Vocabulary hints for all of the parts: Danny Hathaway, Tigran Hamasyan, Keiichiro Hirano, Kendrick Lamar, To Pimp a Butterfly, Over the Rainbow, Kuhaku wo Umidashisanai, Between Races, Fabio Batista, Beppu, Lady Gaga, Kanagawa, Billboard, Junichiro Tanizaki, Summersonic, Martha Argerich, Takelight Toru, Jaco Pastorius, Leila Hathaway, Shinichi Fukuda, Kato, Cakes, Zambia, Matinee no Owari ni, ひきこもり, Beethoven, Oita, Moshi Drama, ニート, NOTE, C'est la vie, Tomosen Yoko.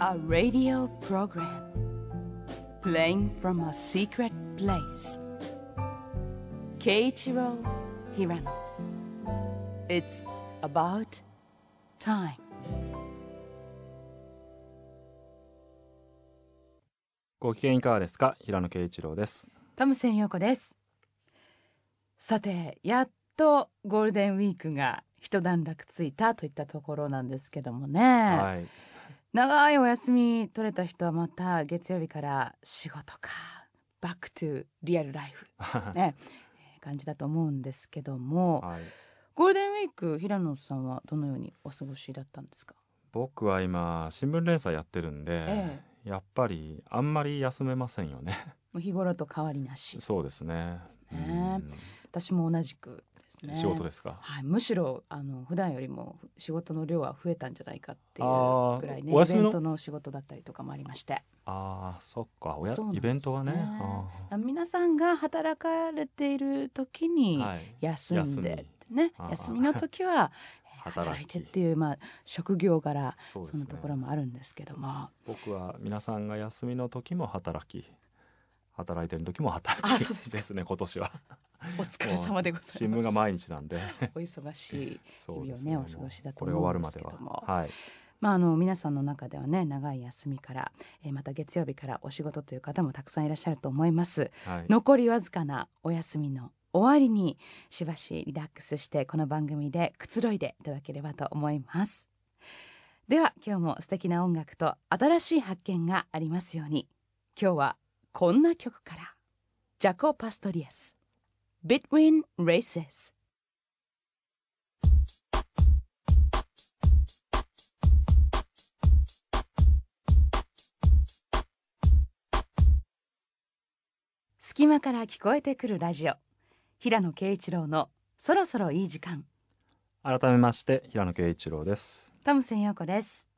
A radio program playing from a secret place. Keiichiro Hirano. It's about time. ご機嫌いかがですか？平野啓一郎です。トムセン陽子です。さて、やっとゴールデンウィークが一段落ついたといったところなんですけどもね。はい。長いお休み取れた人はまた月曜日から仕事かバックトゥリアルライフね感じだと思うんですけども、はい、ゴールデンウィーク平野さんはどのようにお過ごしだったんですか？僕は今新聞連載やってるんで、やっぱりあんまり休めませんよね。もう日頃と変わりなし。そうですね、私も同じく仕事ですか、はい、むしろ普段よりも仕事の量は増えたんじゃないかっていうぐらいね、イベントの仕事だったりとかもありまして。ああ、そっか。イベントはね、皆さんが働かれている時に休んで、休みの時は働いてっていう、職業柄そのところもあるんですけども、僕は皆さんが休みの時も働いてる時も働きですね。今年はお疲れ様でございます。新聞が毎日なんでお忙しい日々をねお過ごしだと思うんですけども、皆さんの中ではね長い休みから、また月曜日からお仕事という方もたくさんいらっしゃると思います、残りわずかなお休みの終わりにしばしリラックスしてこの番組でくつろいでいただければと思います。では今日も素敵な音楽と新しい発見がありますように。今日はこんな曲から。ジャコ・パストリアス、Between Races。隙間から聞こえてくるラジオ、平野啓一郎のそろそろいい時間。改めまして平野啓一郎です。トムセン陽子です。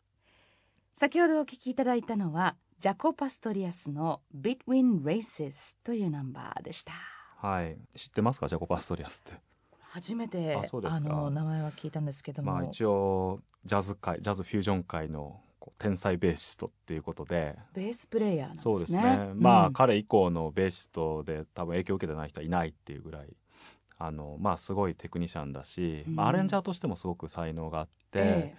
先ほどお聞きいただいたのはジャコ・パストリアスの Between Races というナンバーでした。はい、知ってますか？ジャコ・パストリアスって初めて名前は聞いたんですけども、一応ジャズフュージョン界の天才ベーシストっていうことでベースプレイヤーなんですね。そうですね、彼以降のベーシストで多分影響を受けてない人はいないっていうぐらいすごいテクニシャンだし、アレンジャーとしてもすごく才能があって、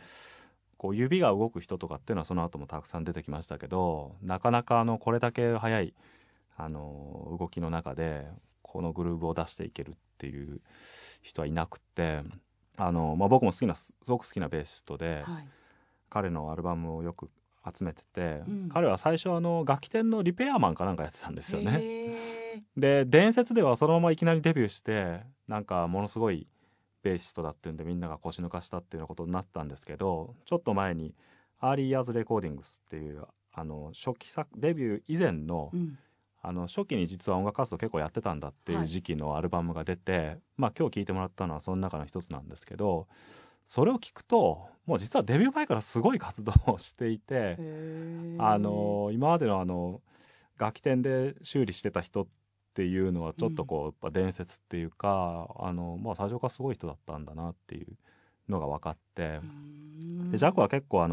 指が動く人とかっていうのはその後もたくさん出てきましたけど、なかなかこれだけ速い動きの中でこのグルーブを出していけるっていう人はいなくて、僕もすごく好きなベーシストで、彼のアルバムをよく集めてて、彼は最初楽器店のリペアマンかなんかやってたんですよね。で伝説ではそのままいきなりデビューしてものすごいベーシストだっていうんでみんなが腰抜かしたっていうようなことになったんですけど、ちょっと前にアーリーヤーズレコーディングスっていう初期作デビュー以前の、初期に実は音楽活動結構やってたんだっていう時期のアルバムが出て、今日聴いてもらったのはその中の一つなんですけど、それを聞くともう実はデビュー前からすごい活動をしていて、今までの楽器店で修理してた人っていうのはちょっとやっぱ伝説っていうか、最初からすごい人だったんだなっていうのが分かって、でジャコは結構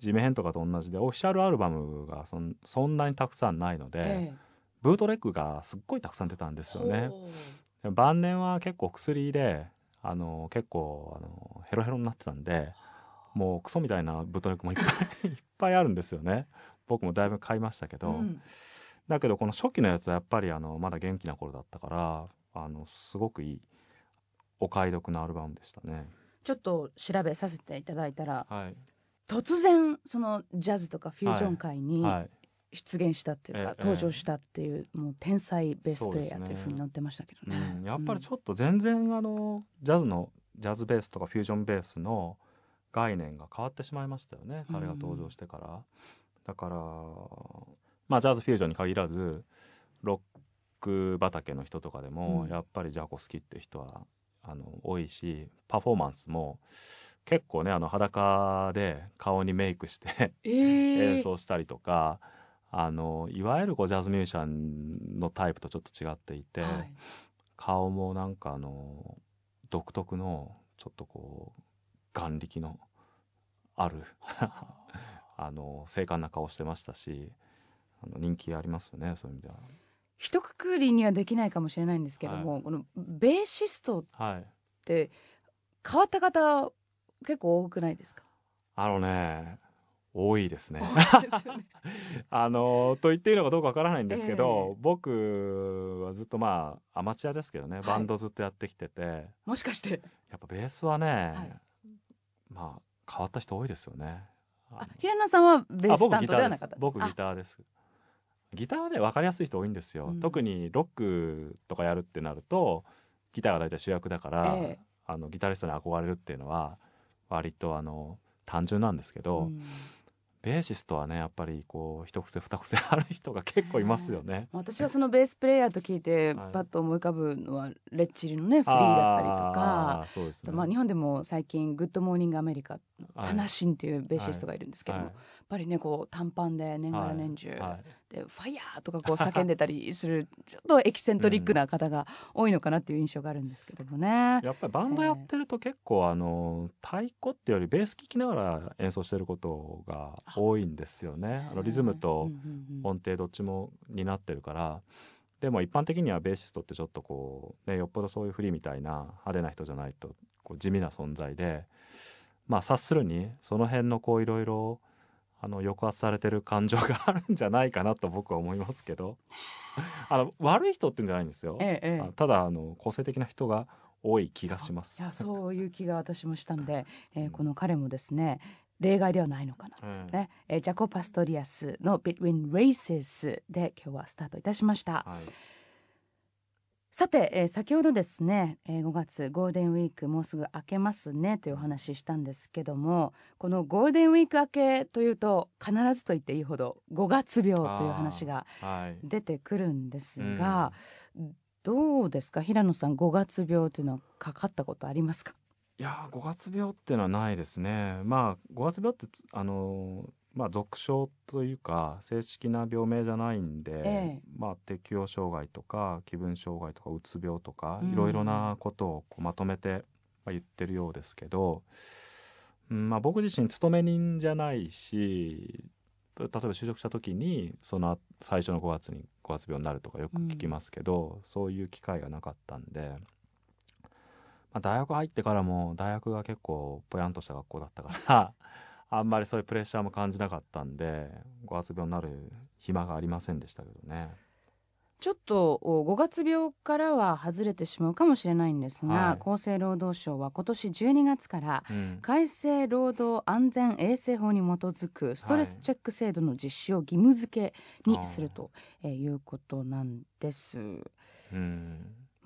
地面編とかと同じでオフィシャルアルバムがそんなにたくさんないので、ブートレックがすっごいたくさん出たんですよね。晩年は結構薬で結構ヘロヘロになってたんで、もうクソみたいなブートレックもいっぱいあるんですよね。僕もだいぶ買いましたけど、だけどこの初期のやつはやっぱりまだ元気な頃だったから、すごくいいお買い得なアルバムでしたね。ちょっと調べさせていただいたら、突然そのジャズとかフュージョン界に出現したっていうか、登場したっていう、もう天才ベースプレイヤーというふうになってましたけどね。やっぱりちょっと全然ジャズベースとかフュージョンベースの概念が変わってしまいましたよね、彼が登場してから。だからジャズフュージョンに限らずロック畑の人とかでもやっぱりジャコ好きって人は多いし、パフォーマンスも結構ね裸で顔にメイクして演奏したりとか、いわゆるジャズミュージシャンのタイプとちょっと違っていて、顔も独特のちょっと眼力のある精悍な顔してましたし、人気ありますよね、そういう意味では。一括りにはできないかもしれないんですけども、はい、このベーシストって変わった方結構多くないですか？多いですね。と言っていいのかどうかわからないんですけど、僕はずっとアマチュアですけどね、バンドずっとやってきてて、もしかしてやっぱベースはね、変わった人多いですよね。平野さんはベース担当ではなかったです？僕ギターです。ギターはね、分かりやすい人多いんですよ、特にロックとかやるってなるとギターが大体主役だから、ギタリストに憧れるっていうのは割と単純なんですけど、ベーシストはね、やっぱりこう一癖二癖ある人が結構いますよね。私はそのベースプレイヤーと聞いてパッと思い浮かぶのはレッチリのね、フリーだったりとか、そうですね、日本でも最近グッドモーニングアメリカのタナシンっていうベーシストがいるんですけども、やっぱりね、こう短パンで年がら年中、でファイヤーとかこう叫んでたりするちょっとエキセントリックな方が多いのかなっていう印象があるんですけどもね。やっぱりバンドやってると結構太鼓っていうよりベース聴きながら演奏してることが多いんですよね。リズムと音程どっちもになってるから。でも一般的にはベーシストってちょっとこう、よっぽどそういうフリーみたいな派手な人じゃないとこう地味な存在で、察するにその辺のこういろいろ抑圧されてる感情があるんじゃないかなと僕は思いますけど悪い人ってんじゃないんですよ、ただ個性的な人が多い気がします。いや、そういう気が私もしたんで、この彼もですね、例外ではないのかなとね、ジャコ・パストリアスの Between Races で今日はスタートいたしました、さて、先ほどですね、5月ゴールデンウィークもうすぐ明けますねというお話ししたんですけども、このゴールデンウィーク明けというと必ずと言っていいほど5月病という話が出てくるんですが、どうですか平野さん、5月病というのはかかったことありますか？いや、5月病っていうのはないですね。5月病って俗称というか正式な病名じゃないんで、適応障害とか気分障害とかうつ病とかいろいろなことをこうまとめて言ってるようですけど、僕自身勤め人じゃないし、例えば就職した時にその最初の5月に5月病になるとかよく聞きますけど、そういう機会がなかったんで。大学入ってからも大学が結構ぽやんとした学校だったからあんまりそういうプレッシャーも感じなかったんで5月病になる暇がありませんでしたけどね。ちょっと5月病からは外れてしまうかもしれないんですが、厚生労働省は今年12月から改正労働安全衛生法に基づくストレスチェック制度の実施を義務付けにするということなんです、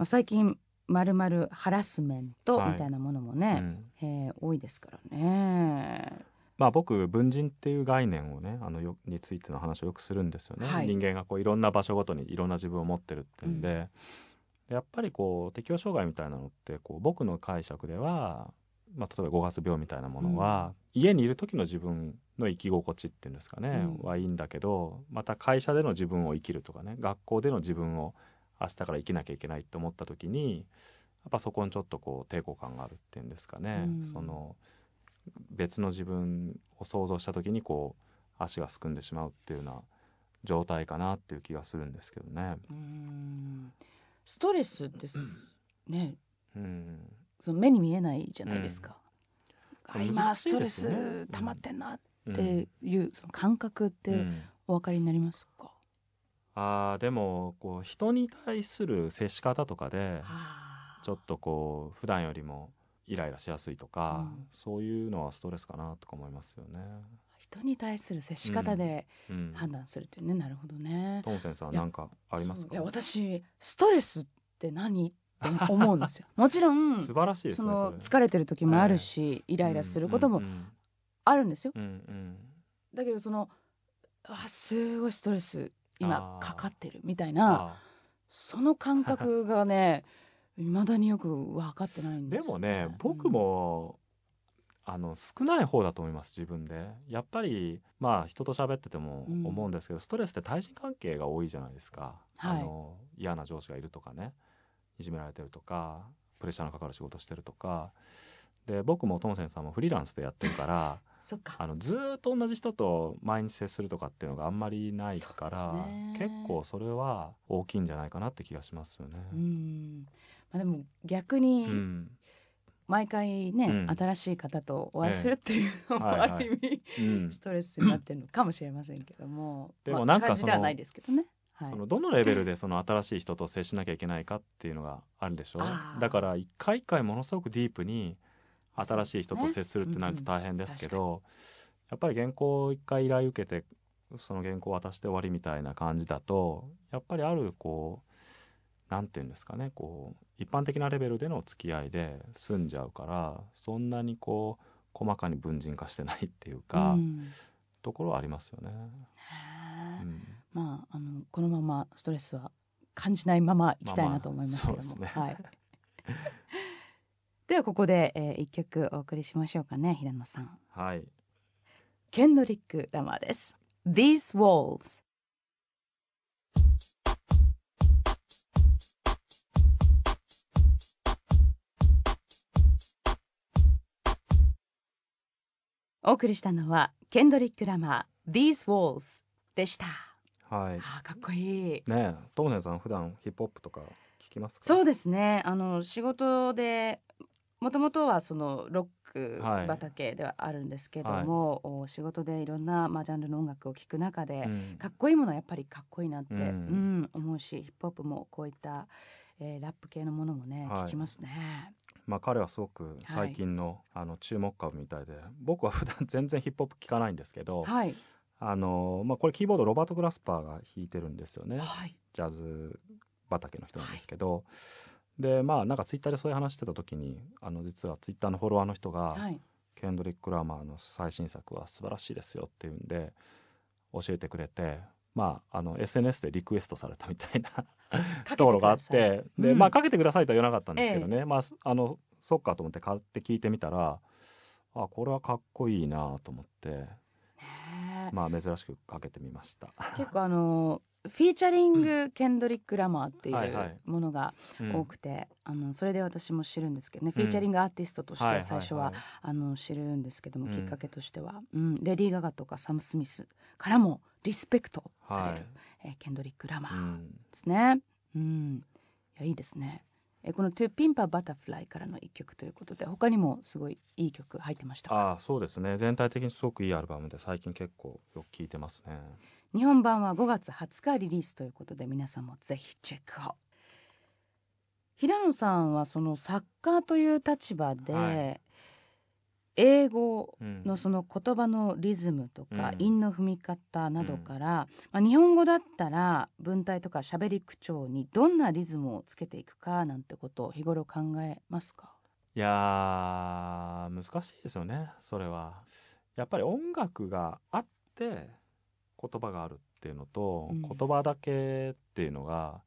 最近まるまるハラスメントみたいなものもね、多いですからね。僕文人っていう概念をねについての話をよくするんですよね、人間がこういろんな場所ごとにいろんな自分を持ってるってんで、やっぱりこう適応障害みたいなのってこう僕の解釈では、例えば5月病みたいなものは、家にいる時の自分の生き心地っていうんですかね、はいいんだけど、また会社での自分を生きるとかね、学校での自分を明日から生きなきゃいけないと思った時にやっぱそこにちょっとこう抵抗感があるっていうんですかね、その別の自分を想像した時にこう足がすくんでしまうっていうような状態かなっていう気がするんですけどね。ストレスですね、その目に見えないじゃないですか、今ストレス溜まってんなっていう、その感覚ってお分かりになりますか？でもこう人に対する接し方とかでちょっとこう普段よりもイライラしやすいとか、そういうのはストレスかなとか思いますよね。人に対する接し方で判断するっていうね、なるほどね。トン先生は何かありますか？私ストレスって何って思うんですよもちろん素晴らしいですね。その疲れてる時もあるし、イライラすることもあるんですよ、だけどすごいストレス今かかってるみたいな、その感覚がね未だによく分かってないんですよね。でもね、僕も、少ない方だと思います。自分でやっぱり人と喋ってても思うんですけど、ストレスって対人関係が多いじゃないですか、嫌な上司がいるとかね、いじめられてるとかプレッシャーのかかる仕事してるとかで、僕もトモセンさんもフリーランスでやってるからそっか、ずーっと同じ人と毎日接するとかっていうのがあんまりないから、結構それは大きいんじゃないかなって気がしますよね。うん、まあ、でも逆に、うん、毎回ね、うん、新しい方とお会いするっていうのも、ある意味、ストレスになってるのかもしれませんけども、でもなんかその、まあ、感じではないですけどね。そのどのレベルでその新しい人と接しなきゃいけないかっていうのがあるでしょ。だから一回一回ものすごくディープに新しい人と接するってなると大変ですけど、やっぱり原稿を一回依頼受けてその原稿を渡して終わりみたいな感じだと、やっぱりあるこうなんていうんですかね、こう一般的なレベルでの付き合いで済んじゃうから、そんなにこう細かに文人化してないっていうか、ところはありますよね。うん、まあ、このままストレスは感じないままいきたいなと思いますけども、まあまあ、そうですね、はい、ではここで、一曲お送りしましょうかね、平野さん。はい、ケンドリック・ラマーです。 These Walls。 お送りしたのはケンドリック・ラマー These Wallsでした。はい、あ、かっこいいね。トムネさん普段ヒップホップとか聞きますか？そうですね、仕事でもともとはそのロック畑ではあるんですけども、はい、仕事でいろんな、まあ、ジャンルの音楽を聴く中で、うん、かっこいいものはやっぱりかっこいいなって、うんうん、思うし、ヒップホップもこういった、ラップ系のものもね、はい、聞きますね。まあ、彼はすごく最近 の、はい、注目株みたいで、僕は普段全然ヒップホップ聞かないんですけど、はい、まあ、これキーボードロバート・グラスパーが弾いてるんですよね、はい、ジャズ畑の人なんですけど、はい、でまあなんかツイッターでそういう話してた時に、実はツイッターのフォロワーの人が、はい、ケンドリック・ラマーの最新作は素晴らしいですよっていうんで教えてくれて、まあ、SNS でリクエストされたみたいなところがあって、で、まあ、かけてくださいとは言わなかったんですけどね、ええ、まあ、そっかと思って買って聞いてみたら、あ、これはかっこいいなと思って。まあ、珍しくかけてみました。結構フィーチャリングケンドリック・ラマーっていうものが多くて、はいはい、それで私も知るんですけどね、フィーチャリングアーティストとして最初は知るんですけども、きっかけとしては、うん、レディー・ガガとかサム・スミスからもリスペクトされる、はい、ケンドリック・ラマーですね、うんうん、いや、いいですね。この To Pimp a Butterfly からの一曲ということで、他にもすごいいい曲入ってましたか？あ、そうですね、全体的にすごくいいアルバムで、最近結構よく聴いてますね。日本版は5月20日リリースということで、皆さんもぜひチェックを。平野さんはその作家という立場で、はい、英語のその言葉のリズムとか、うん、韻の踏み方などから、うん、まあ、日本語だったら文体とか喋り口調にどんなリズムをつけていくかなんてことを日頃考えますか？いやー、難しいですよね。それはやっぱり音楽があって言葉があるっていうのと、うん、言葉だけっていうのが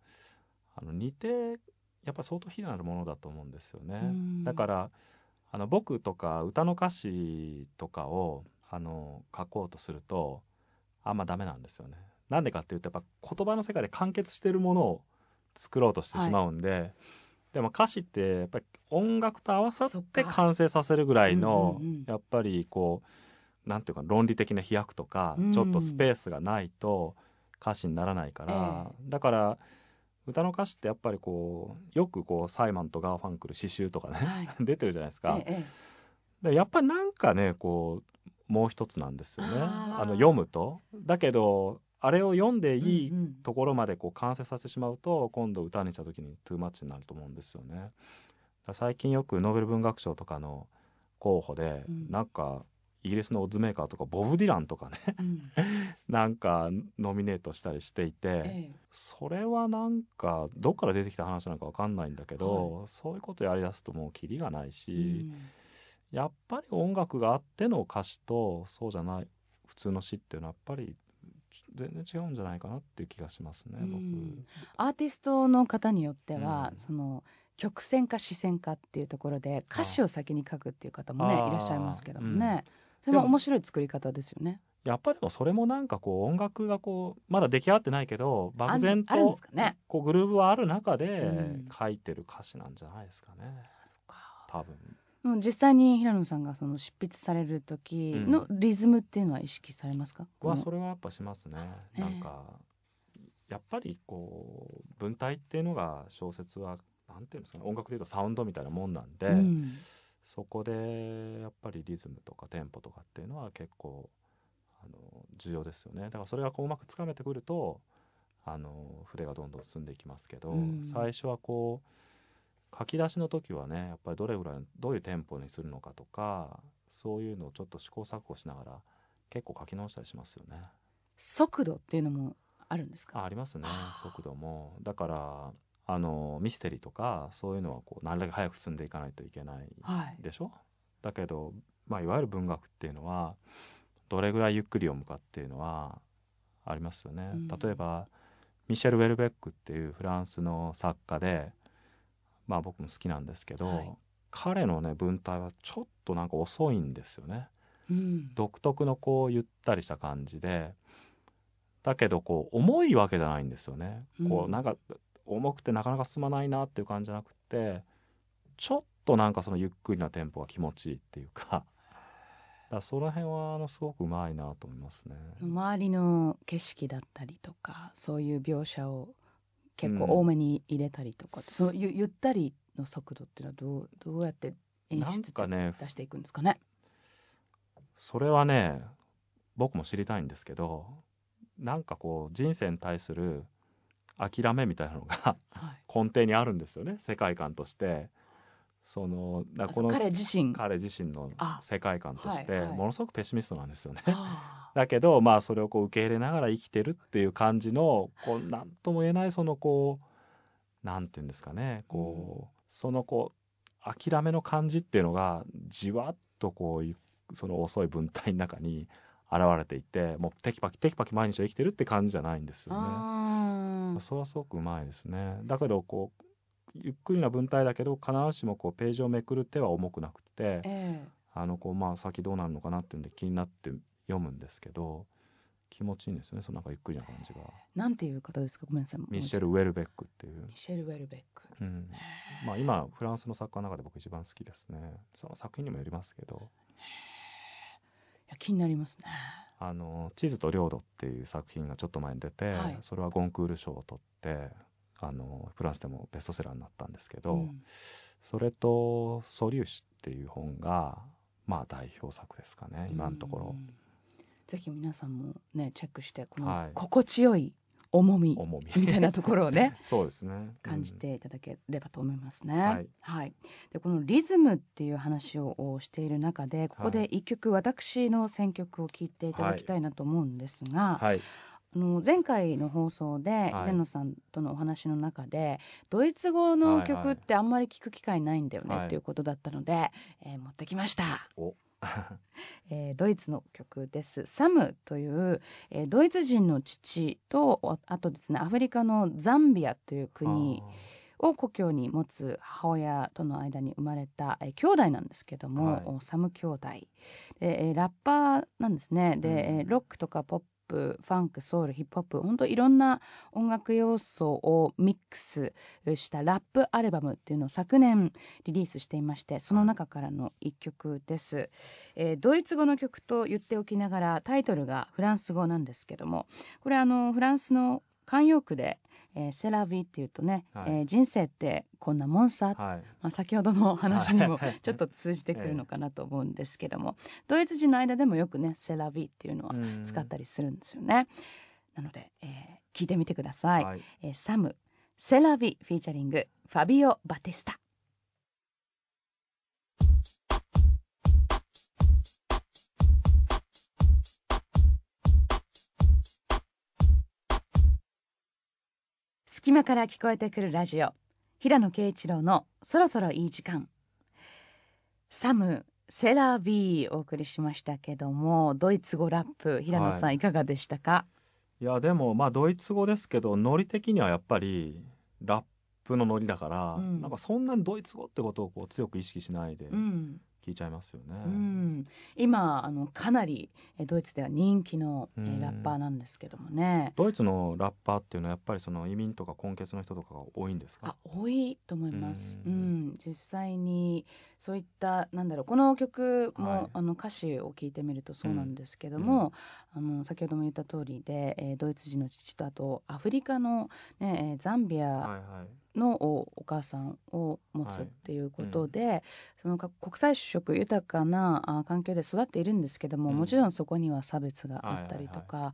似て、やっぱ相当非なるものだと思うんですよね、うん、だから僕とか歌の歌詞とかを書こうとするとあんまダメなんですよね。なんでかっていうと、やっぱ言葉の世界で完結しているものを作ろうとしてしまうんで、はい、でも歌詞ってやっぱり音楽と合わさって完成させるぐらいの、うんうんうん、やっぱりこうなんていうか論理的な飛躍とか、うん、ちょっとスペースがないと歌詞にならないから、だから歌の歌詞ってやっぱりこうよくこうサイマンとガーファンクル刺繍とかね、はい、出てるじゃないですか、ええ、でやっぱりなんかねこうもう一つなんですよね。読むとだけどあれを読んでいいところまでこう完成させてしまうと、うんうん、今度歌にした時にトゥーマッチになると思うんですよね。最近よくノーベル文学賞とかの候補で、うん、なんかイギリスのオッズメーカーとかボブ・ディランとかね、うん、なんかノミネートしたりしていて、それはなんかどっから出てきた話なのか分かんないんだけど、はい、そういうことやりだすともうキリがないし、うん、やっぱり音楽があっての歌詞とそうじゃない普通の詩っていうのはやっぱり全然違うんじゃないかなっていう気がしますね、うん、僕。アーティストの方によっては、うん、その曲線か詩線かっていうところで歌詞を先に書くっていう方もねいらっしゃいますけどもね、うん、それも面白い作り方ですよね。やっぱりもそれもなんかこう音楽がこうまだ出来上がってないけど漠然とこうグルーヴはある中で書いてる歌詞なんじゃないですかね、多分。もう実際に平野さんがその執筆される時のリズムっていうのは意識されますか？うん、それはやっぱしますね。なんかやっぱりこう文体っていうのが小説はなんていうんですかね、音楽でいうとサウンドみたいなもんなんで、うん、そこでやっぱりリズムとかテンポとかっていうのは結構重要ですよね。だからそれがこううまくつかめてくると筆がどんどん進んでいきますけど、うん、最初はこう書き出しの時はねやっぱりどれぐらいどういうテンポにするのかとかそういうのをちょっと試行錯誤しながら結構書き直したりしますよね。速度っていうのもあるんですか？ ありますね。速度もだからミステリーとかそういうのはこうなるだけ早く進んでいかないといけないでしょ、はい、だけど、いわゆる文学っていうのはどれぐらいゆっくり読むかっていうのはありますよね、うん、例えばミシェル・ウェルベックっていうフランスの作家で、僕も好きなんですけど、はい、彼のね文体はちょっとなんか遅いんですよね、うん、独特のこうゆったりした感じでだけどこう重いわけじゃないんですよね、うん、こうなんか重くてなかなか進まないなっていう感じじゃなくてちょっとなんかそのゆっくりなテンポが気持ちいいっていうかだからその辺はすごくうまいなと思いますね。周りの景色だったりとかそういう描写を結構多めに入れたりとか、うん、その ゆったりの速度っていうのはどうやって演出って出していくんですかね？それはね僕も知りたいんですけどなんかこう人生に対する諦めみたいなのが根底にあるんですよね、はい、世界観としてこの彼自身の世界観としてものすごくペシミストなんですよね、はいはい、だけどそれをこう受け入れながら生きてるっていう感じのこう何とも言えないそのこうなんていうんですかねこうそのこう諦めの感じっていうのがじわっとこうその遅い文体の中に現れていてもうテキパキテキパキ毎日生きてるって感じじゃないんですよね。それはすごくうまいですね。だけどこうゆっくりな文体だけど必ずしもこうページをめくる手は重くなくて、先どうなるのかなっていうんで気になって読むんですけど気持ちいいんですよね。そのなんかゆっくりな感じが。なんていう方ですか？ごめんなさい。ミシェル・ウェルベックっていう。ミシェル・ウェルベック。うん。今フランスの作家の中で僕一番好きですね。その作品にもよりますけど。いや気になりますね。地図と領土っていう作品がちょっと前に出て、はい、それはゴンクール賞を取って。フランスでもベストセラーになったんですけど、うん、それと素粒子っていう本が代表作ですかね今のところ。ぜひ皆さんもねチェックしてこの心地よい重みみたいなところをねそうですね、感じていただければと思いますね、はいはい、でこのリズムっていう話をしている中でここで一曲、はい、私の選曲を聴いていただきたいなと思うんですが、はいはい前回の放送で平野さんとのお話の中で、はい、ドイツ語の曲ってあんまり聞く機会ないんだよね、はい、っていうことだったので、持ってきましたおドイツの曲です。サムという、ドイツ人の父とあとですねアフリカのザンビアという国を故郷に持つ母親との間に生まれた、兄弟なんですけども、はい、サム兄弟で、ラッパーなんですね。で、ロックとかポップファンクソウルヒップホップ本当いろんな音楽要素をミックスしたラップアルバムっていうのを昨年リリースしていましてその中からの一曲です、はいドイツ語の曲と言っておきながらタイトルがフランス語なんですけどもこれフランスの慣用句で、セラビーっていうとね、はい人生ってこんなもんさ、はい先ほどの話にもちょっと通じてくるのかなと思うんですけども、ドイツ人の間でもよくねセラビーっていうのは使ったりするんですよね。なので、聞いてみてください、はいサムセラビーフィーチャリングファビオ・バティスタ。隙間から聞こえてくるラジオ平野啓一郎のそろそろいい時間。サムセラビーお送りしましたけどもドイツ語ラップ平野さん、はい、いかがでしたか？いやでもドイツ語ですけどノリ的にはやっぱりラップのノリだから、うん、なんかそんなにドイツ語ってことをこう強く意識しないで、うん聞いちゃいますよね、うん、今かなりドイツでは人気のラッパーなんですけどもね。ドイツのラッパーっていうのはやっぱりその移民とか混血の人とかが多いんですか？多いと思います、うん、実際にそういったなんだろう、この曲はもい。歌詞を聞いてみるとうそうなんん。ですけどうん。も、先ほども言った通りで、ドイツ人の父と、あとアフリカの、ね、ザンビアはいはい。のお母さんを持はつっい。ていううことん。で、その国際色豊かな環境で育っているんですけども、うもちろん。んそこには差別があはっいたはいりとはい。か、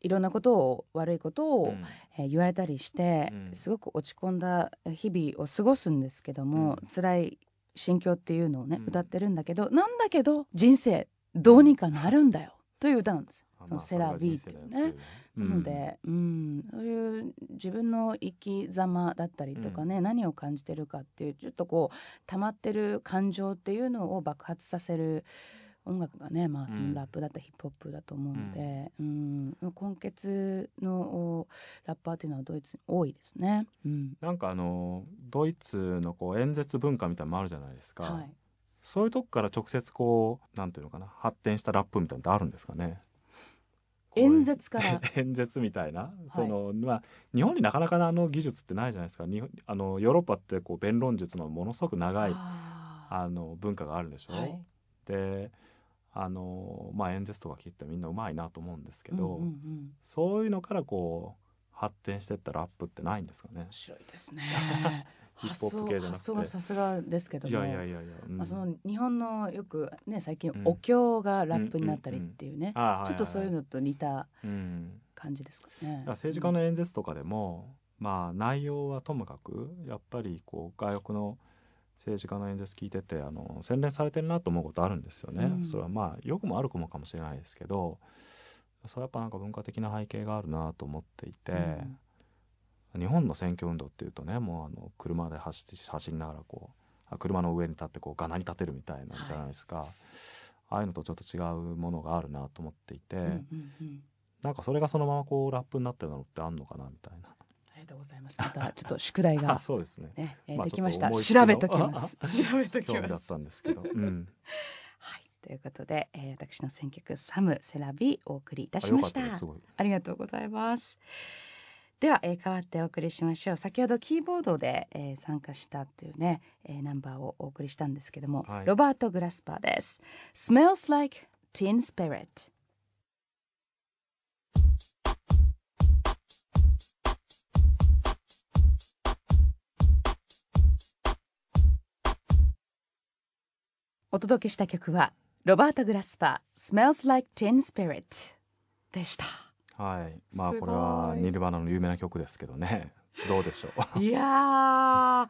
いろんなことを悪いことうを、ん。言われたりしうて、ん。すごく落ち込んだ日々を過ごすんですけどうも、ん。辛い心境っていうのをうね歌っん。てるんだけど、なんだけど人生うどうにん。かなるんだよという歌なんですよ。そのまあ、セそれラ・がビ人ーっ生ていだうよっていね。うね。なので、そういう自分の生き様だったりうとかん。ね、何を感じてるかっていう、ちょっと溜まってる感情っていうのを爆発させる音楽がね、まあ、うそのラッん。プだったりヒップホップだと思ううのん。で、根血のラッパーっていうのはドイツに多いですね。なんかドイツの演説文化みたいなのもあるじゃないですはか。い、そういうとこから直接なんていうのかな、発展したラップみたいなのってあるんですかね。こう演いう 説から、 演説みたいな、はい、まあ、日本になかなか技術ってないじゃないですか。ヨーロッパって弁論術のものすごく長いあ文化があるでしはょ。い、でまあ、演説とか聞いてみんなうまいなと思うんですけうんうんうど、ん、そういうのから発展してったラップってないんですか面ね。 白いですね。ヒップホップ系じゃな発く想がて。さすがですけどいやいやも、いやいや、うまあ、そん。の日本のよくね、最近うおん。経がうラッんプうになっんたうりっん。ていうね、ああ、ちょっとそういうのと似た感じですかだからね。政治家の演説とかでも、まあ、内容はともかく、やっぱり外国の政治家の演説聞いてて洗練されてるなと思うことあるんですようね。それん、はまあ良くも悪くもかもしれないですけど、それはやっぱなんか文化的な背景があるなと思っていうん、うて、ん日本の選挙運動っていうとね、もう車で走りながら車の上に立ってがなに立てるみたいなんじはゃないい、ですか。ああいうのとちょっと違うものがあるなと思っていうんて、うんうん、なんかそれがそのままラップになってるのってあんのかなみたいな。ありがとうございます。またちょっと宿題がそうですね。ね、まあでちょっきまとした。思いつ調きべの ときます。調べとき興味まだっす。たんですけど、はい、ということで、私の選曲「サム・セラビ」お送りいたしよまかしったです、すた。ごい。ありがとうございます。では、代わってお送りしましょう。先ほどキーボードで、参加したっていうね、ナンバーをお送りしたんですけども、はい。ロバート・グラスパーです。Smells like Teen Spirit。お届けした曲はロバート・グラスパー、Smells like Teen Spirit でした。まあすこれはごニい。ルバナの有名な曲ですけどね。どうでしょう。いやー、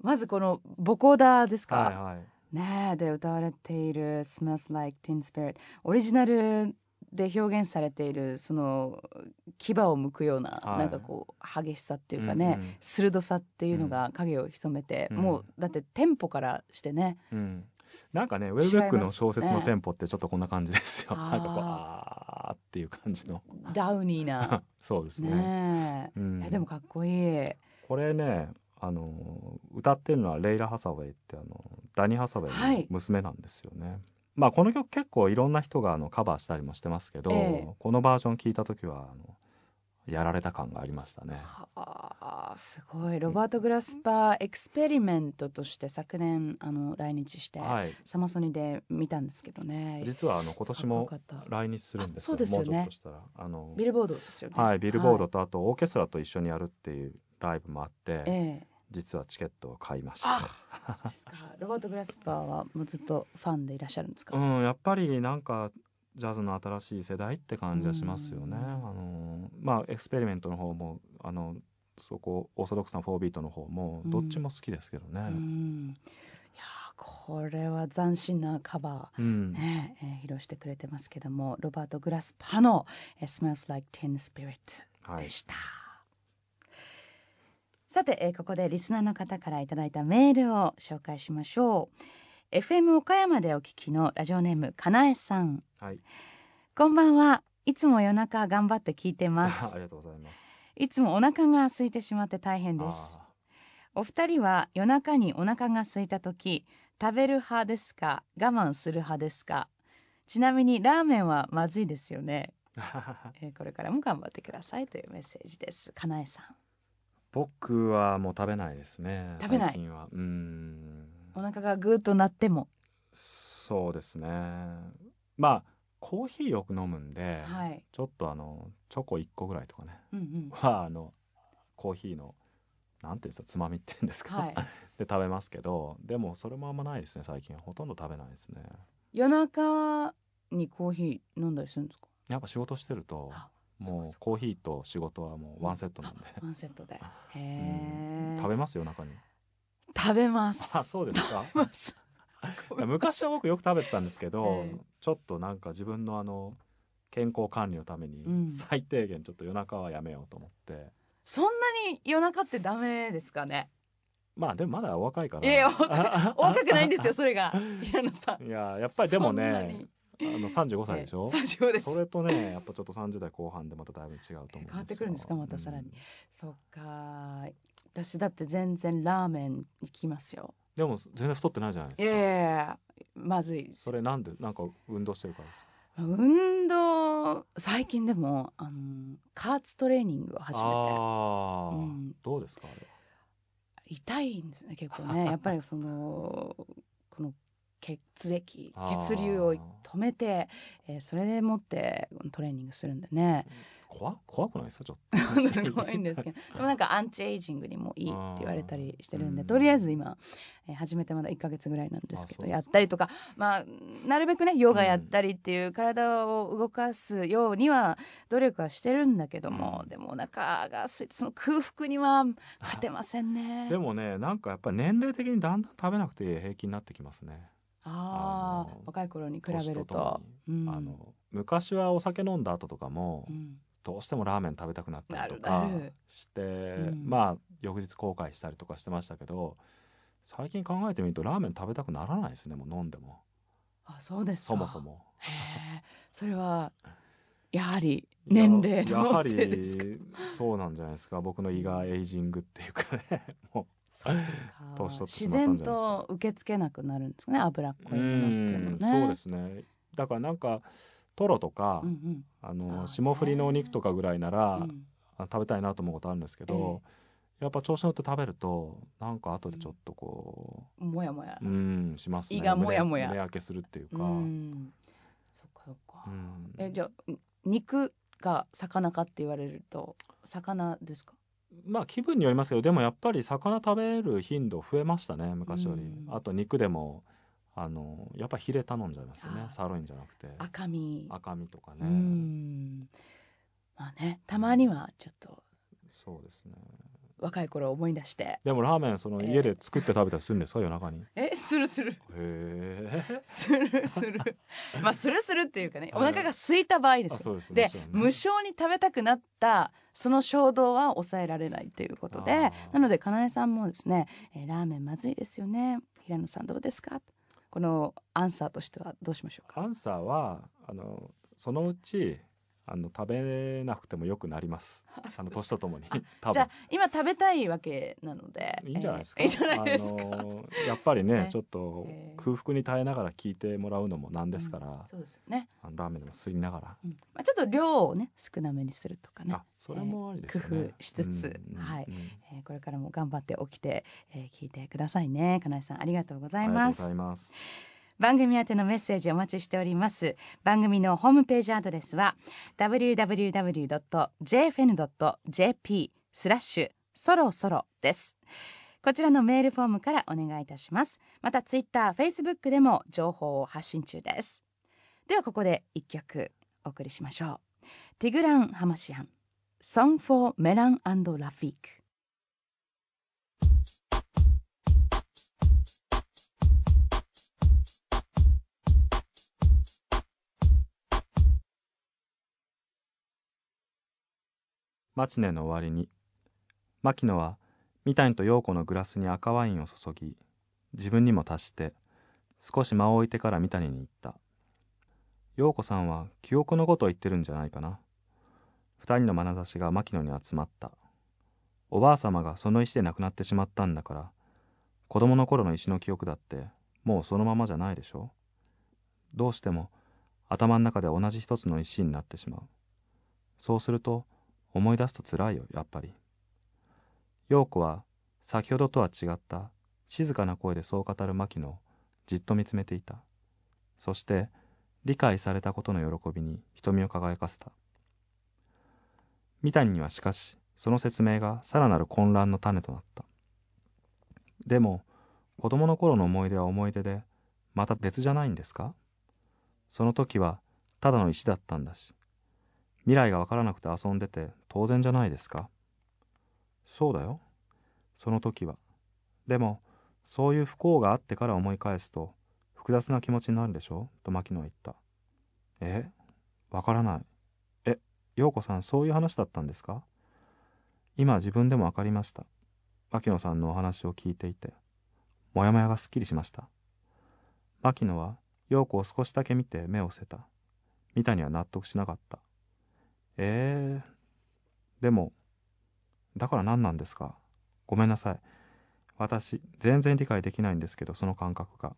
まずこのボコーダーです はいかはい。ねえ、で歌われている「Smells Like Teen Spirit」、オリジナルで表現されている、その牙を剥くような、なんかは激しさっていいうかね、ん鋭さっていううのんが影を潜めて、うんうもうんだってテンポからしてね、うん。なんかね、ウェルベッ違いクまのす小よ説のテね。ンポってちょっとこんな感じですよ。なんかああーっていう感じの。ー、ダウニーな そうですね。ねうえ。いやでもん。かっこいい。これね、歌ってるのはレイラ・ハサウェイってダニ・ハサウェイはのい、娘なんですよね。まあこの曲結構いろんな人がカバーしたりもしてますけええ、ど、このバージョン聞いた時はやられた感がありましたね。はあ、すごい。ロバート・グラスパーエクスペリメントとして昨年来日してはい、サマソニで見たんですけどね、実は今かっ年こよもかった。来日するあ、んですそうよ。ですもようちょっね。としたらビルボードですよね。ビルボーはドとあとオーケストラと一緒にやるっていうライブもあっい、て、実はチケットを買いましあ、た。そうですか。ロバート・グラスパーはもうずっとファンでいらっしゃるんですか？やっぱりなんかジャズの新しい世代ってうー感じはしますよね。ん、まあエクスペリメントの方もそこオーソドックスな4ビートの方もうどっちん、も好きですけどうね。ん、いやー、これは斬新なカバうー、ん、ね、披露してくれてますけども、ロバート・グラスパーの「Smells Like Teen Spirit」はでい。した。さて、ここでリスナーの方からいただいたメールを紹介しましょう。FM 岡山でお聞きのラジオネーム、かなえさん。はい。こんばんは。いつも夜中頑張って聞いてまあす。りがとうございます。いつもお腹が空いてしまって大変です。あお二人は夜中にお腹が空いた時、食べる派ですか、我慢する派ですか？ちなみにラーメンはまずいですよね。あ。これからも頑張ってくださいというメッセージです。かなえさん、僕はもう食べないですね、食べ最ない。近は。お腹がグーッとなっても。そうですね、まあコーヒーよく飲むんで、はい、ちょっとチョコ1個ぐらいとかね、うんうん、はコーヒーのなんていうんですか、つまみって言うんですか、はい、で食べますけど、でもそれもあんまないですね。最近ほとんど食べないですね。夜中にコーヒー飲んだりするんですか？やっぱ仕事してるともうコーヒーと仕事はもうワンセットなんで、ワンセットでへえ、うん、食べますよ。中に食べます。あ、そうですか。昔は僕よく食べてたんですけど、ちょっとなんか自分の健康管理のために最低限ちょっと夜中はやめようと思って、うん、そんなに夜中ってダメですかね？まあでもまだお若いから。いやお若くないんですよそれが平野さん。いややっぱりでもね35歳でしょ、35です。それとねやっぱちょっと30代後半でまただいぶ違うと思うんですよ。変わってくるんですかまたさらに、うん、そっか。私だって全然ラーメン行きますよ。でも全然太ってないじゃないですか。いやいやまずいです。それなんで？なんか運動してるからですか？運動最近でも加圧トレーニングを始めて。あ、うん、どうですかあれ？痛いんですね結構ね。やっぱりこの血液血流を止めて、それでもってトレーニングするんでね。怖くないですかちょっと怖いんですけどでもなんかアンチエイジングにもいいって言われたりしてるんで、とりあえず今、始めてまだ1ヶ月ぐらいなんですけど、やったりとか、まあなるべくねヨガやったりっていう体を動かすようには努力はしてるんだけども、でもお腹が空いてその空腹には勝てませんね。でもねなんかやっぱり年齢的にだんだん食べなくて平気になってきますね。ああ若い頃に比べる と、うん、昔はお酒飲んだ後とかも、うんどうしてもラーメン食べたくなったりとかして、うん、まあ翌日後悔したりとかしてましたけど、最近考えてみるとラーメン食べたくならないですね。もう飲んでも。あ、そうですか。そもそも。へえ、それはやはり年齢のせいですか？やはりそうなんじゃないですか。僕の胃がエイジングっていうかね、もう年取ってしまったんじゃないですか。自然と受け付けなくなるんですかね、脂っこいものっていうのね。そうですね。だからなんか。トロとか、うんうん、霜降りのお肉とかぐらいなら、食べたいなと思うことあるんですけど、やっぱ調子乗って食べるとなんか後でちょっとこう、もやもや、うん、しますね。胃がもやもや目開けするっていうか、うん、そっかそっか、うん、じゃあ肉が魚かって言われると魚ですか？まあ気分によりますけど、でもやっぱり魚食べる頻度増えましたね昔より、うん、あと肉でもやっぱヒレ頼んじゃいますよね。サーロインじゃなくて赤身とかね。うんまあね、たまにはちょっとそうですね若い頃を思い出して。でもラーメン家で作って食べたりするんですか夜中に？するへえするまあするっていうかね、お腹が空いた場合ですよ。そうですね。で無性に食べたくなったその衝動は抑えられないということで、なのでかなえさんもですね、ラーメンまずいですよね平野さんどうですか？このアンサーとしてはどうしましょうか？アンサーはそのうち食べなくてもよくなります。年とともに多分。じゃあ今食べたいわけなのでいいんじゃないですか、いいじゃないですか。やっぱりねちょっと空腹に耐えながら聞いてもらうのもなんですから、そうですよね。ラーメンでも吸いながら、うんまあ、ちょっと量をね少なめにするとかね。あそれもありですよね、工夫しつつ、うんはいうんこれからも頑張って起きて、聞いてくださいね。かなえさんありがとうございます。ありがとうございます。番組宛てのメッセージお待ちしております。番組のホームページアドレスは www.jfn.jp/そろそろです。こちらのメールフォームからお願いいたします。またツイッター、フェイスブックでも情報を発信中です。ではここで一曲お送りしましょう。ティグラン・ハマシアン Song for Meran and Rafiq。マチネの終わりに牧野は三谷と陽子のグラスに赤ワインを注ぎ、自分にも足して少し間を置いてから三谷に言った。陽子さんは記憶のことを言ってるんじゃないかな。二人の眼差しが牧野に集まった。おばあさまがその石で亡くなってしまったんだから、子供の頃の石の記憶だってもうそのままじゃないでしょ。どうしても頭の中で同じ一つの石になってしまう。そうすると思い出すとつらいよ、やっぱり。陽子は先ほどとは違った静かな声でそう語る牧野をじっと見つめていた。そして、理解されたことの喜びに瞳を輝かせた。三谷にはしかし、その説明がさらなる混乱の種となった。でも、子供の頃の思い出は思い出で、また別じゃないんですか？その時は、ただの石だったんだし、未来がわからなくて遊んでて当然じゃないですか。そうだよ、その時は。でも、そういう不幸があってから思い返すと、複雑な気持ちになるでしょうと牧野は言った。え？わからない。え、陽子さん、そういう話だったんですか？今自分でもわかりました。牧野さんのお話を聞いていて、もやもやがすっきりしました。牧野は陽子を少しだけ見て目を伏せた。三谷は納得しなかった。でも、だから何なんですか？ごめんなさい。私、全然理解できないんですけど、その感覚が。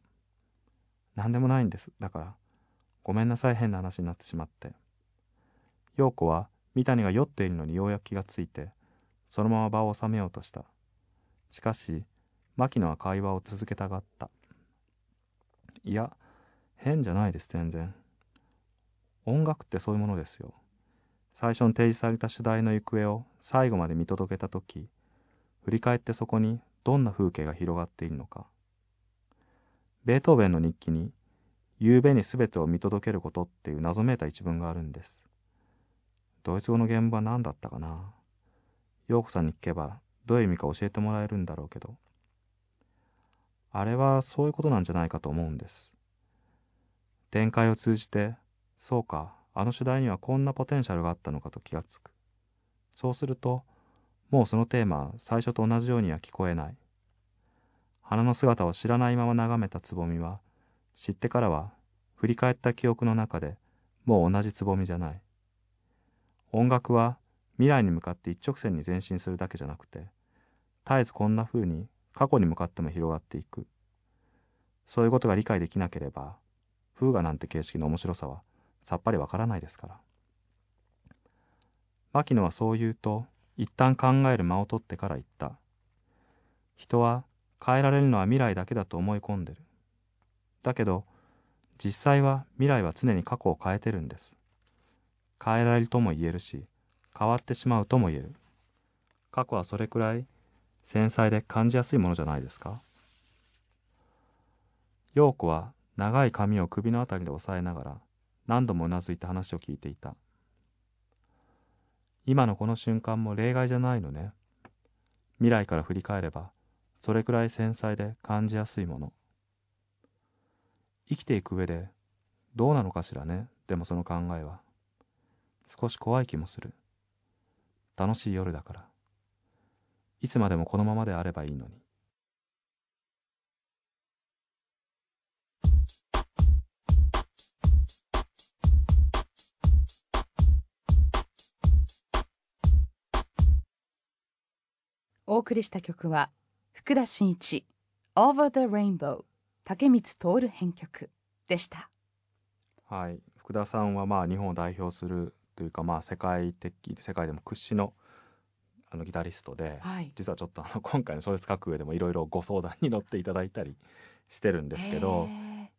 何でもないんです。だから、ごめんなさい、変な話になってしまって。陽子は三谷が酔っているのにようやく気がついて、そのまま場を収めようとした。しかし、牧野は会話を続けたがった。いや、変じゃないです、全然。音楽ってそういうものですよ。最初に提示された主題の行方を最後まで見届けたとき、振り返ってそこにどんな風景が広がっているのか。ベートーベンの日記に、夕べにすべてを見届けることっていう謎めいた一文があるんです。ドイツ語の原文は何だったかな。陽子さんに聞けばどういう意味か教えてもらえるんだろうけど。あれはそういうことなんじゃないかと思うんです。展開を通じて、そうか、あの主題にはこんなポテンシャルがあったのかと気がつく。そうすると、もうそのテーマは最初と同じようには聞こえない。花の姿を知らないまま眺めたつぼみは、知ってからは振り返った記憶の中でもう同じつぼみじゃない。音楽は未来に向かって一直線に前進するだけじゃなくて、絶えずこんな風に過去に向かっても広がっていく。そういうことが理解できなければ、フーガなんて形式の面白さはさっぱりわからないですから。牧野はそう言うと、一旦考える間を取ってから言った。人は変えられるのは未来だけだと思い込んでる。だけど、実際は未来は常に過去を変えてるんです。変えられるとも言えるし、変わってしまうとも言える。過去はそれくらい繊細で感じやすいものじゃないですか。陽子は長い髪を首のあたりで押さえながら、何度もうなずいて話を聞いていた。今のこの瞬間も例外じゃないのね。未来から振り返れば、それくらい繊細で感じやすいもの。生きていく上で、どうなのかしらね、でもその考えは。少し怖い気もする。楽しい夜だから。いつまでもこのままであればいいのに。お送りした曲は、福田真一、Over the Rainbow、竹光徹編曲でした。はい、福田さんは日本を代表するというか、世界でも屈指のギタリストで、はい、実はちょっと今回の小説書く上でもいろいろご相談に乗っていただいたりしてるんですけど、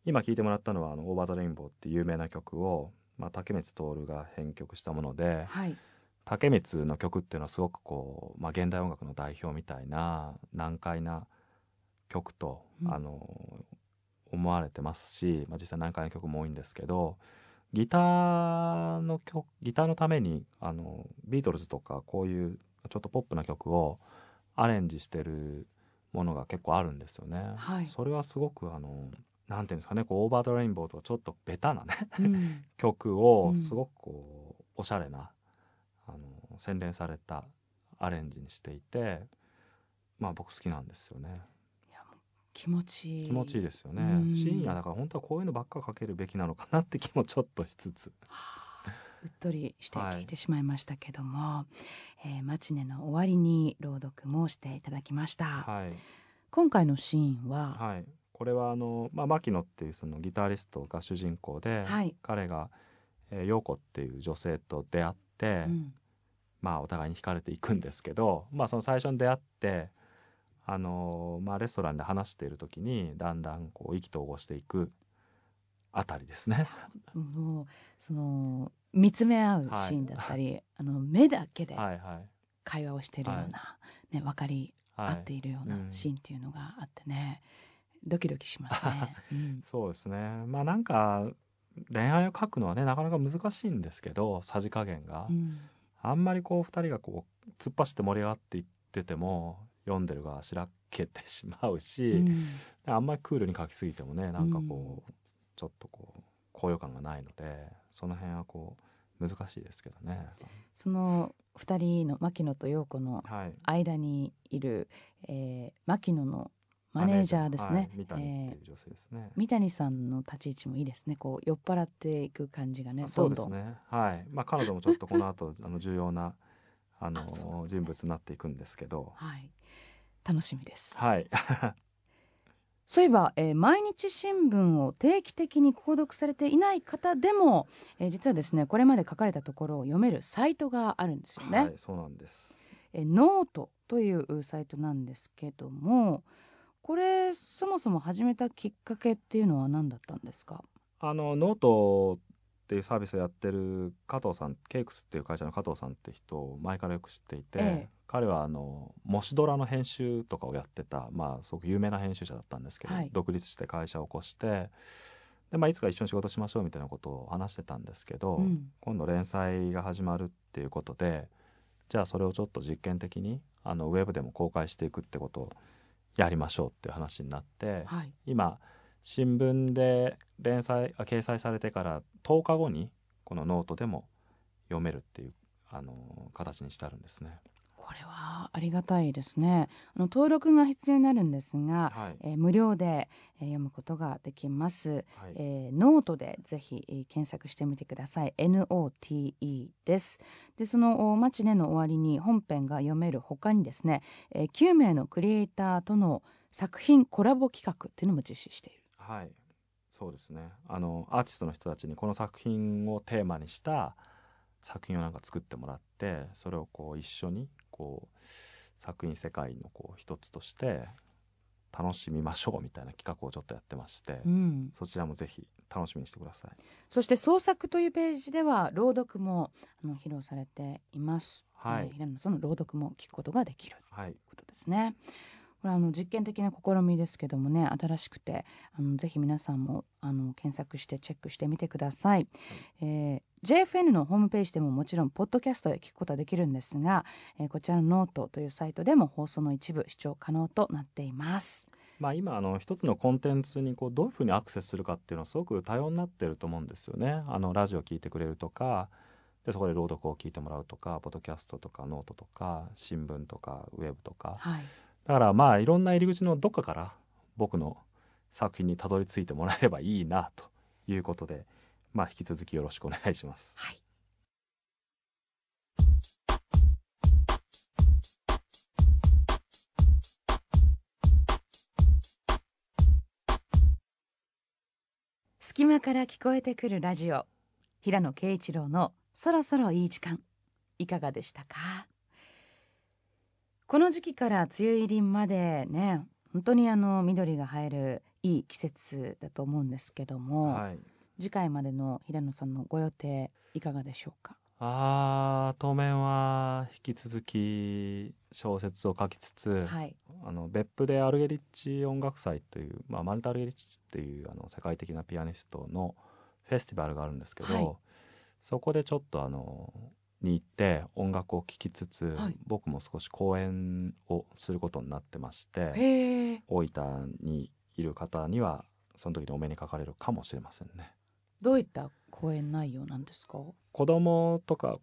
今聴いてもらったのはOver the Rainbowっていう有名な曲を、竹光徹が編曲したもので、はい。竹光の曲っていうのはすごく現代音楽の代表みたいな難解な曲と、思われてますし、実際難解な曲も多いんですけど、ギターのためにビートルズとかこういうちょっとポップな曲をアレンジしてるものが結構あるんですよね。はい、それはすごくなんていうんですかね、オーバードレインボーとかちょっとベタなね、曲をすごくおしゃれな。洗練されたアレンジにしていて、僕好きなんですよね。いや、もう気持ちいいですよね。深夜だから本当はこういうのばっかかけるべきなのかなって気もちょっとしつつ、うっとりして聞いてしまいましたけども、マチネの終わりに朗読もしていただきました。はい、今回のシーンは、はい、これは牧野っていうそのギタリストが主人公で、はい、彼が陽子っていう女性と出会ってお互いに惹かれていくんですけど、その最初に出会ってレストランで話している時にだんだんこう意気投合していくあたりですね。もうその見つめ合うシーンだったり、はい、目だけで会話をしているような、はいね、分かり合っているようなシーンっていうのがあってね、はいドキドキしますね、うん、そうですね。まあなんか恋愛を描くのはねなかなか難しいんですけど、さじ加減が、うん、あんまりこう2人がこう突っ走って盛り上がっていってても読んでるがしらけてしまうし、うん、あんまりクールに描きすぎてもねなんかこう、うん、ちょっとこう高揚感がないのでその辺はこう難しいですけどね。その2人の牧野と陽子の間にいる、はい牧野のマネージャーですね、はい、三谷さんの立ち位置もいいですね。こう酔っ払っていく感じがね。そうですねどんどん、はいまあ、彼女もちょっとこの後重要な人物になっていくんですけど、はい、楽しみです、はい、そういえば、毎日新聞を定期的に購読されていない方でも、実はですねこれまで書かれたところを読めるサイトがあるんですよね、はい、そうなんです、ノートというサイトなんですけども、これそもそも始めたきっかけっていうのは何だったんですか？ノートっていうサービスをやってる加藤さん、ケイクスっていう会社の加藤さんって人を前からよく知っていて、彼はもしドラの編集とかをやってた、まあ、すごく有名な編集者だったんですけど、はい、独立して会社を起こしてで、まあ、いつか一緒に仕事しましょうみたいなことを話してたんですけど、うん、今度連載が始まるっていうことでじゃあそれをちょっと実験的にウェブでも公開していくってことをやりましょうっていう話になって、はい、今新聞で掲載されてから10日後にこのノートでも読めるっていう形にしてあるんですね。これはありがたいですね。登録が必要になるんですが、はい無料で、読むことができます、はいノートでぜひ、検索してみてください。 NOTE です。でそのマチネの終わりに本編が読める他にですね、9名のクリエイターとの作品コラボ企画っていうのも実施している。はいそうですね。アーティストの人たちにこの作品をテーマにした作品をなんか作ってもらってそれをこう一緒にこう作品世界のこう一つとして楽しみましょうみたいな企画をちょっとやってまして、うん、そちらもぜひ楽しみにしてください。そして創作というページでは朗読も披露されています、はい平野さんの朗読も聞くことができる、はい、ということですね。これ実験的な試みですけどもね新しくてぜひ皆さんも検索してチェックしてみてください、はいJFN のホームページでももちろんポッドキャストで聞くことはできるんですが、こちらのノートというサイトでも放送の一部視聴可能となっています、まあ、今一つのコンテンツにこうどういうふうにアクセスするかっていうのはすごく多様になってると思うんですよね。ラジオ聞いてくれるとかでそこで朗読を聞いてもらうとかポッドキャストとかノートとか新聞とかウェブとか、はいだからまあいろんな入り口のどっかから僕の作品にたどり着いてもらえればいいなということで、まあ、引き続きよろしくお願いします、はい、隙間から聞こえてくるラジオ平野啓一郎のそろそろいい時間いかがでしたか？この時期から梅雨入りまでね本当に緑が映えるいい季節だと思うんですけども、はい、次回までの平野さんのご予定いかがでしょうか？当面は引き続き小説を書きつつ、はい、別府でアルゲリッチ音楽祭という、まあ、マルタ・アルゲリッチっていう世界的なピアニストのフェスティバルがあるんですけど、はい、そこでちょっとに行って音楽を聴きつつ、はい、僕も少し講演をすることになってまして大分にいる方にはその時にお目にかかれるかもしれませんね。どういった講演内容なんですか？子供とか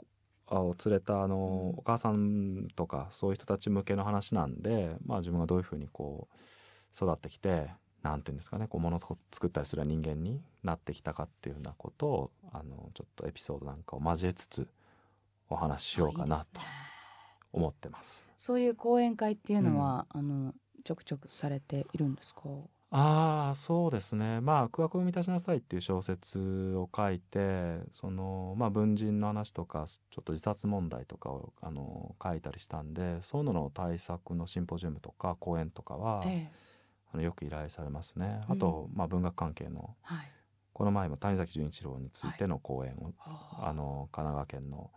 を連れたお母さんとかそういう人たち向けの話なんで、まあ、自分がどういうふうにこう育ってきてなんていうんですかねこう物を作ったりする人間になってきたかっていうようなことをちょっとエピソードなんかを交えつつお話ししようかなと思ってます。そういう講演会っていうのは、ちょくちょくされているんですか？そうですね。空白を生み出しなさいっていう小説を書いて、文人の話とか、ちょっと自殺問題とかを、書いたりしたんで、そういうのの対策のシンポジウムとか、講演とかは、ええ。よく依頼されますね。うあん。と、文学関係の、はい。この前も谷崎潤一郎についはい。ての講演を、あ神奈川県の、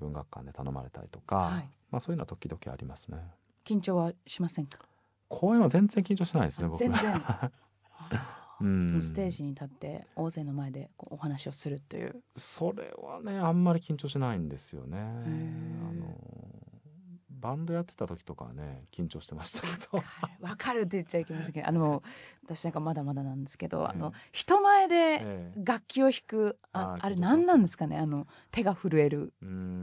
文学館で頼まれたりとあ。はか、い。そういうのは時々ありますね。緊張はしませんか？公演は全然緊張しないですね、僕全然。は。うそのステーん。ジに立って大勢の前でこうお話をするという。それはね、あんまり緊張しないんですよね。へえ。バンドやってた時とかはね、緊張してましたけど。わかるって言っちゃいけませんけど、私なんかまだまだなんですけど、え人前でええ楽器を弾く、あ緊れ張し何ますなんでね。すかね、手が震える。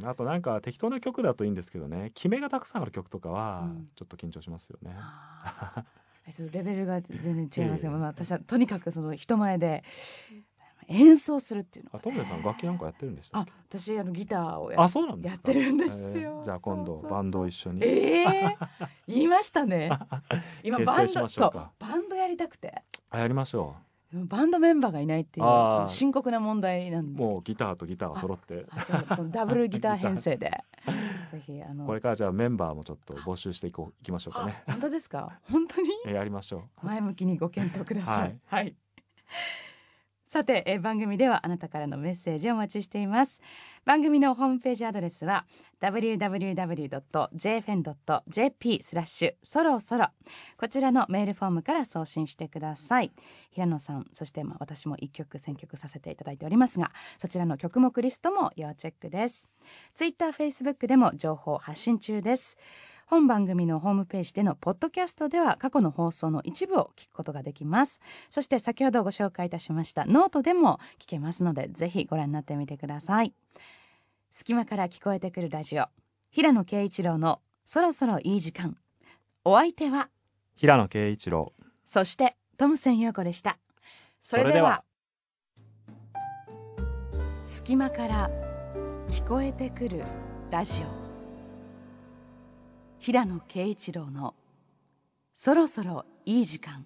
あと適当な曲だといいんですけどね、決めがたくさんある曲とかうは、ん。ちょっと緊張しますよね。あそれレベルが全い然違いますが、えいえ。私はとにかくその人前で演奏するっていうのがトムヤさん楽器なんね。かやってるんでしたっけ？私ギターをそうなんでやっすてか。るんですよ。じゃあ今度バンドを一緒に ええ言いましたね。今結バ成ンしドましょうか。バンドやりたくて、やりましょでもバンドメンバーがいないってう。いう深刻な問題なんですけもうど、ギターとギターが揃って じゃあそのダブル ギターギタ編ー。成でぜひこれからじゃあメンバーもちょっと募集していきましょうかね。本当ですか？本当にやりましょう。前向きにご検討くだはさい。い。はい。さて、番組ではあなたからのメッセージをお待ちしています。番組のホームページアドレスは www.jfn.jp そろそろ、こちらのメールフォームから送信してください。平野さん、そして私も一曲選曲させていただいておりますが、そちらの曲目リストも要チェックです。ツイッター、フェイスブックでも情報発信中です。本番組のホームページでのポッドキャストでは過去の放送の一部を聞くことができます。そして先ほどご紹介いたしましたノートでも聞けますので、ぜひご覧になってみてください。隙間から聞こえてくるラジオ、平野啓一郎のそろそろいい時間。お相手は、平野啓一郎。そしてトムセン陽子でした。そそれれでではは、隙間から聞こえてくるラジオ、平野啓一郎のそろそろいい時間。